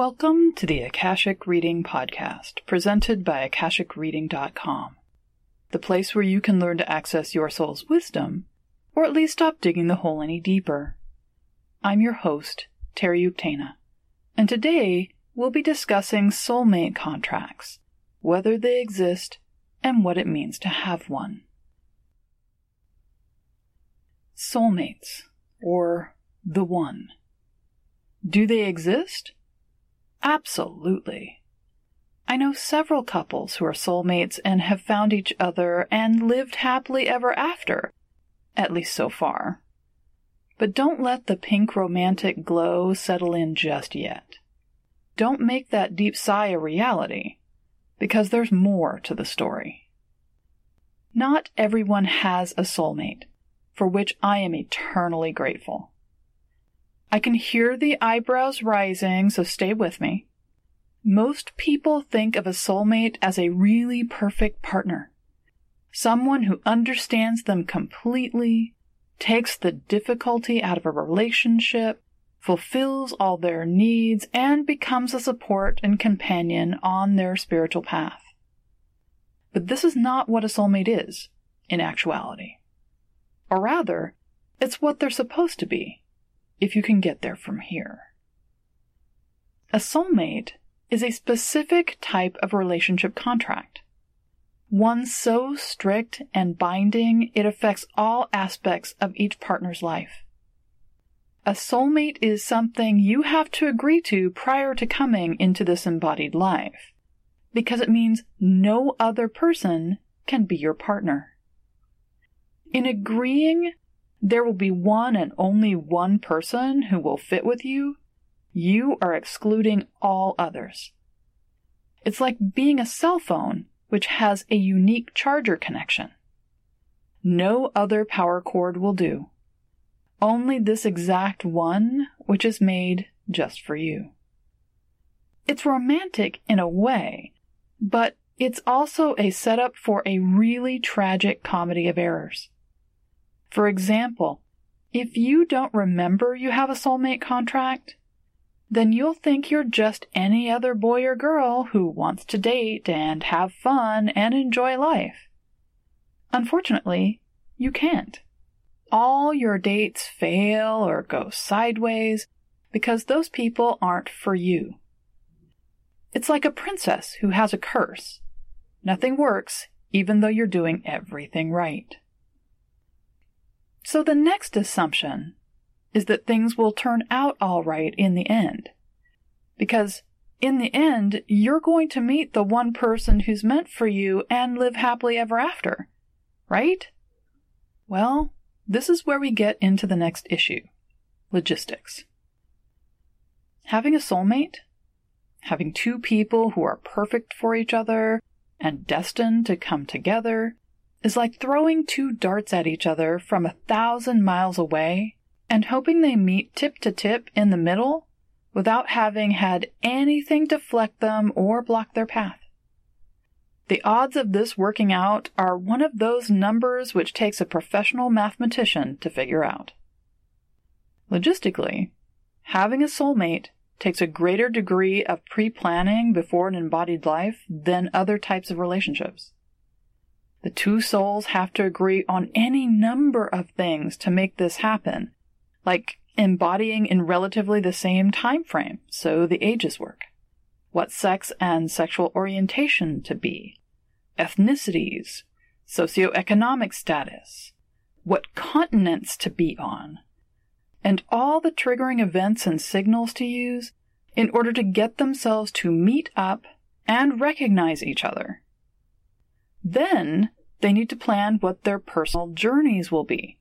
Welcome to the Akashic Reading Podcast, presented by akashicreading.com, the place where you can learn to access your soul's wisdom, or at least stop digging the hole any deeper. I'm your host, Terry Uptana, and today we'll be discussing soulmate contracts, whether they exist, and what it means to have one. Soulmates, or the one. Do they exist? Absolutely. I know several couples who are soulmates and have found each other and lived happily ever after, at least so far. But don't let the pink romantic glow settle in just yet. Don't make that deep sigh a reality, because there's more to the story. Not everyone has a soulmate, for which I am eternally grateful. I can hear the eyebrows rising, so stay with me. Most people think of a soulmate as a really perfect partner, someone who understands them completely, takes the difficulty out of a relationship, fulfills all their needs, and becomes a support and companion on their spiritual path. But this is not what a soulmate is, in actuality. Or rather, it's what they're supposed to be, if you can get there from here. A soulmate is a specific type of relationship contract, one so strict and binding it affects all aspects of each partner's life. A soulmate is something you have to agree to prior to coming into this embodied life, because it means no other person can be your partner. In agreeing, there will be one and only one person who will fit with you. You are excluding all others. It's like being a cell phone, which has a unique charger connection. No other power cord will do. Only this exact one, which is made just for you. It's romantic in a way, but it's also a setup for a really tragic comedy of errors. For example, if you don't remember you have a soulmate contract, then you'll think you're just any other boy or girl who wants to date and have fun and enjoy life. Unfortunately, you can't. All your dates fail or go sideways because those people aren't for you. It's like a princess who has a curse. Nothing works, even though you're doing everything right. So the next assumption is that things will turn out all right in the end, because in the end, you're going to meet the one person who's meant for you and live happily ever after, right? Well, this is where we get into the next issue, logistics. Having a soulmate, having two people who are perfect for each other and destined to come together, is like throwing two darts at each other from 1,000 miles away and hoping they meet tip to tip in the middle without having had anything deflect them or block their path. The odds of this working out are one of those numbers which takes a professional mathematician to figure out. Logistically, having a soulmate takes a greater degree of pre-planning before an embodied life than other types of relationships. The two souls have to agree on any number of things to make this happen, like embodying in relatively the same time frame, so the ages work, what sex and sexual orientation to be, ethnicities, socioeconomic status, what continents to be on, and all the triggering events and signals to use in order to get themselves to meet up and recognize each other. Then they need to plan what their personal journeys will be,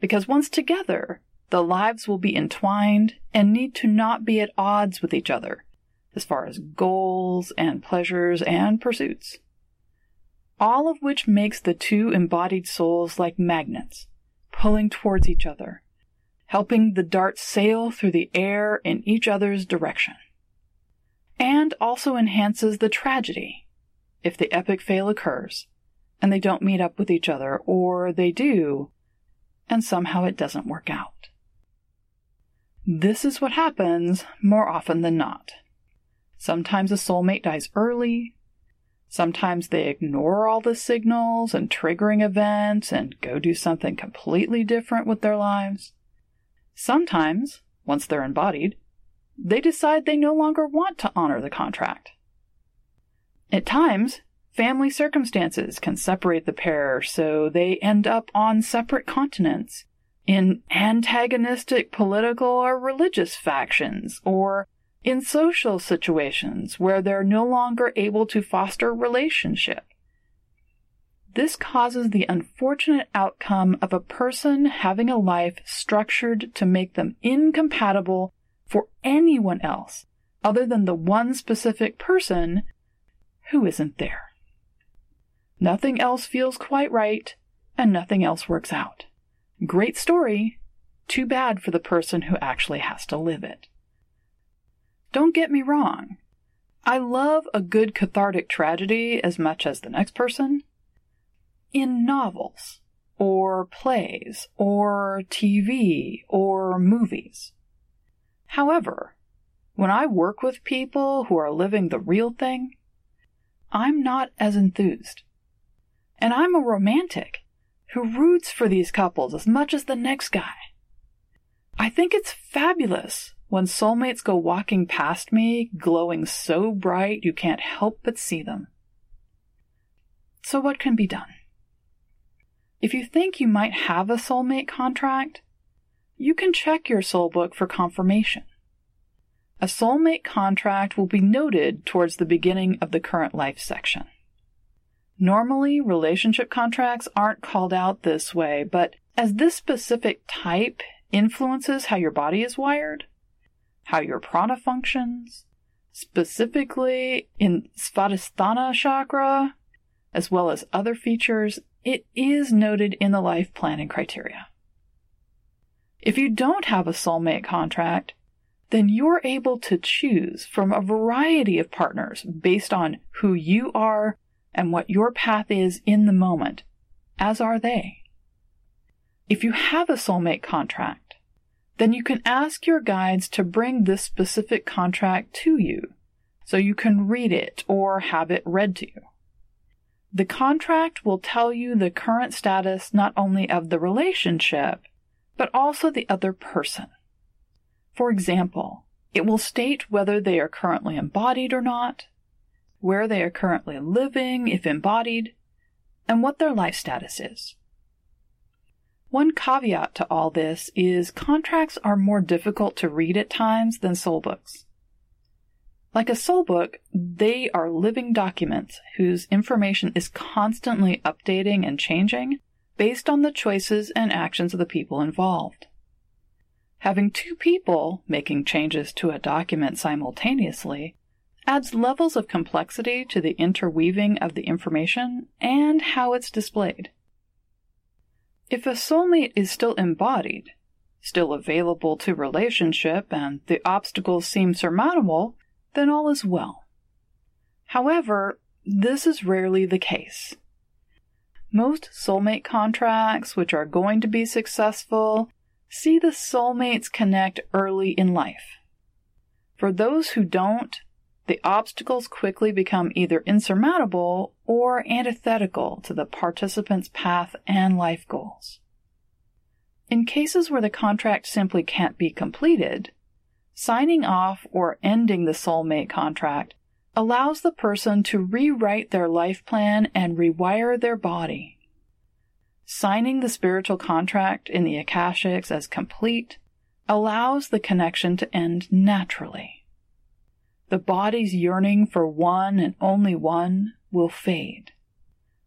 because once together, the lives will be entwined and need to not be at odds with each other, as far as goals and pleasures and pursuits. All of which makes the two embodied souls like magnets, pulling towards each other, helping the dart sail through the air in each other's direction. And also enhances the tragedy if the epic fail occurs, and they don't meet up with each other, or they do, and somehow it doesn't work out. This is what happens more often than not, Sometimes a soulmate dies early. Sometimes they ignore all the signals and triggering events and go do something completely different with their lives. Sometimes, once they're embodied, they decide they no longer want to honor the contract. At times, family circumstances can separate the pair, so they end up on separate continents, in antagonistic political or religious factions, or in social situations where they're no longer able to foster relationship. This causes the unfortunate outcome of a person having a life structured to make them incompatible for anyone else other than the one specific person who isn't there. Nothing else feels quite right, and nothing else works out. Great story, too bad for the person who actually has to live it. Don't get me wrong. I love a good cathartic tragedy as much as the next person. In novels, or plays, or TV, or movies. However, when I work with people who are living the real thing, I'm not as enthused. And I'm a romantic who roots for these couples as much as the next guy. I think it's fabulous when soulmates go walking past me, glowing so bright you can't help but see them. So what can be done? If you think you might have a soulmate contract, you can check your soul book for confirmation. A soulmate contract will be noted towards the beginning of the current life section. Normally, relationship contracts aren't called out this way, but as this specific type influences how your body is wired, how your prana functions, specifically in Svadhisthana chakra, as well as other features, it is noted in the life planning criteria. If you don't have a soulmate contract, then you're able to choose from a variety of partners based on who you are and what your path is in the moment, as are they. If you have a soulmate contract, then you can ask your guides to bring this specific contract to you, so you can read it or have it read to you. The contract will tell you the current status not only of the relationship, but also the other person. For example, it will state whether they are currently embodied or not, where they are currently living if embodied, and what their life status is. One caveat to all this is contracts are more difficult to read at times than soul books. Like a soul book, they are living documents whose information is constantly updating and changing based on the choices and actions of the people involved. Having two people making changes to a document simultaneously adds levels of complexity to the interweaving of the information and how it's displayed. If a soulmate is still embodied, still available to relationship, and the obstacles seem surmountable, then all is well. However, this is rarely the case. Most soulmate contracts, which are going to be successful, see the soulmates connect early in life. For those who don't, the obstacles quickly become either insurmountable or antithetical to the participant's path and life goals. In cases where the contract simply can't be completed, signing off or ending the soulmate contract allows the person to rewrite their life plan and rewire their body. Signing the spiritual contract in the Akashics as complete allows the connection to end naturally. The body's yearning for one and only one will fade,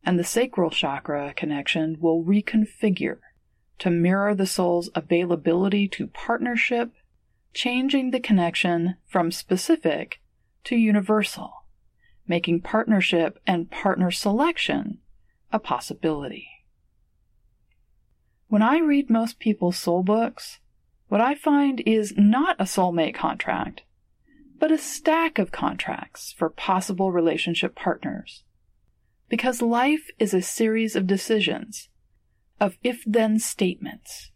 and the sacral chakra connection will reconfigure to mirror the soul's availability to partnership, changing the connection from specific to universal, making partnership and partner selection a possibility. When I read most people's soul books, what I find is not a soulmate contract, but a stack of contracts for possible relationship partners. Because life is a series of decisions, of if-then statements,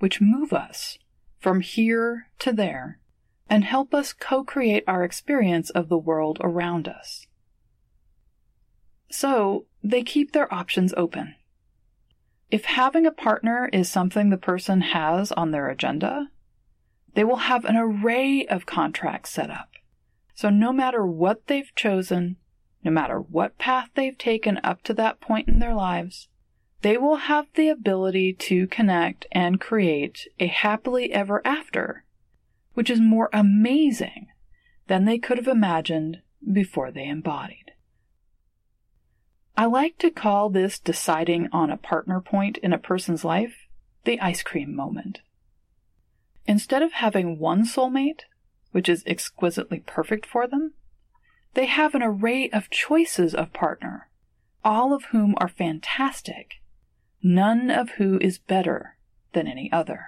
which move us from here to there and help us co-create our experience of the world around us. So, they keep their options open. If having a partner is something the person has on their agenda, they will have an array of contracts set up. So no matter what they've chosen, no matter what path they've taken up to that point in their lives, they will have the ability to connect and create a happily ever after, which is more amazing than they could have imagined before they embodied. I like to call this deciding on a partner point in a person's life the ice cream moment. Instead of having one soulmate, which is exquisitely perfect for them, they have an array of choices of partner, all of whom are fantastic, none of who is better than any other.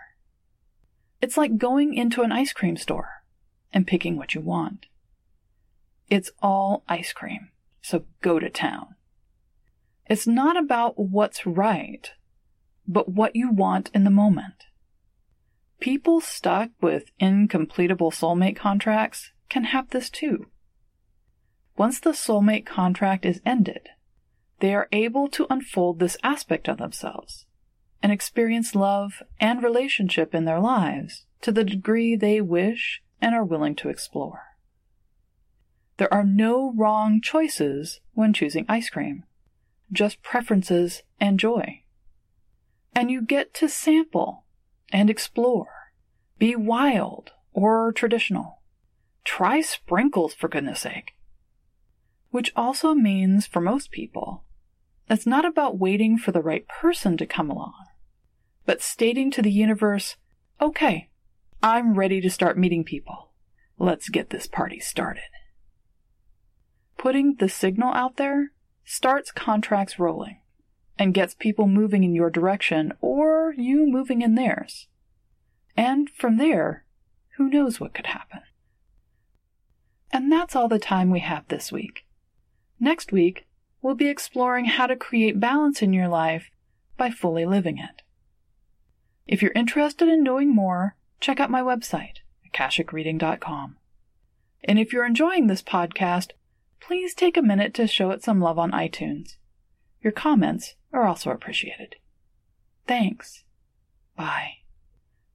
It's like going into an ice cream store and picking what you want. It's all ice cream, so go to town. It's not about what's right, but what you want in the moment. People stuck with incompletable soulmate contracts can have this too. Once the soulmate contract is ended, they are able to unfold this aspect of themselves and experience love and relationship in their lives to the degree they wish and are willing to explore. There are no wrong choices when choosing ice cream, just preferences and joy. And you get to sample and explore. Be wild or traditional. Try sprinkles, for goodness sake. Which also means, for most people, it's not about waiting for the right person to come along, but stating to the universe, okay, I'm ready to start meeting people. Let's get this party started. Putting the signal out there starts contracts rolling and gets people moving in your direction or you moving in theirs. And from there, who knows what could happen. And that's all the time we have this week. Next week, we'll be exploring how to create balance in your life by fully living it. If you're interested in knowing more, check out my website, akashicreading.com. And if you're enjoying this podcast, please take a minute to show it some love on iTunes. Your comments are also appreciated. Thanks. Bye.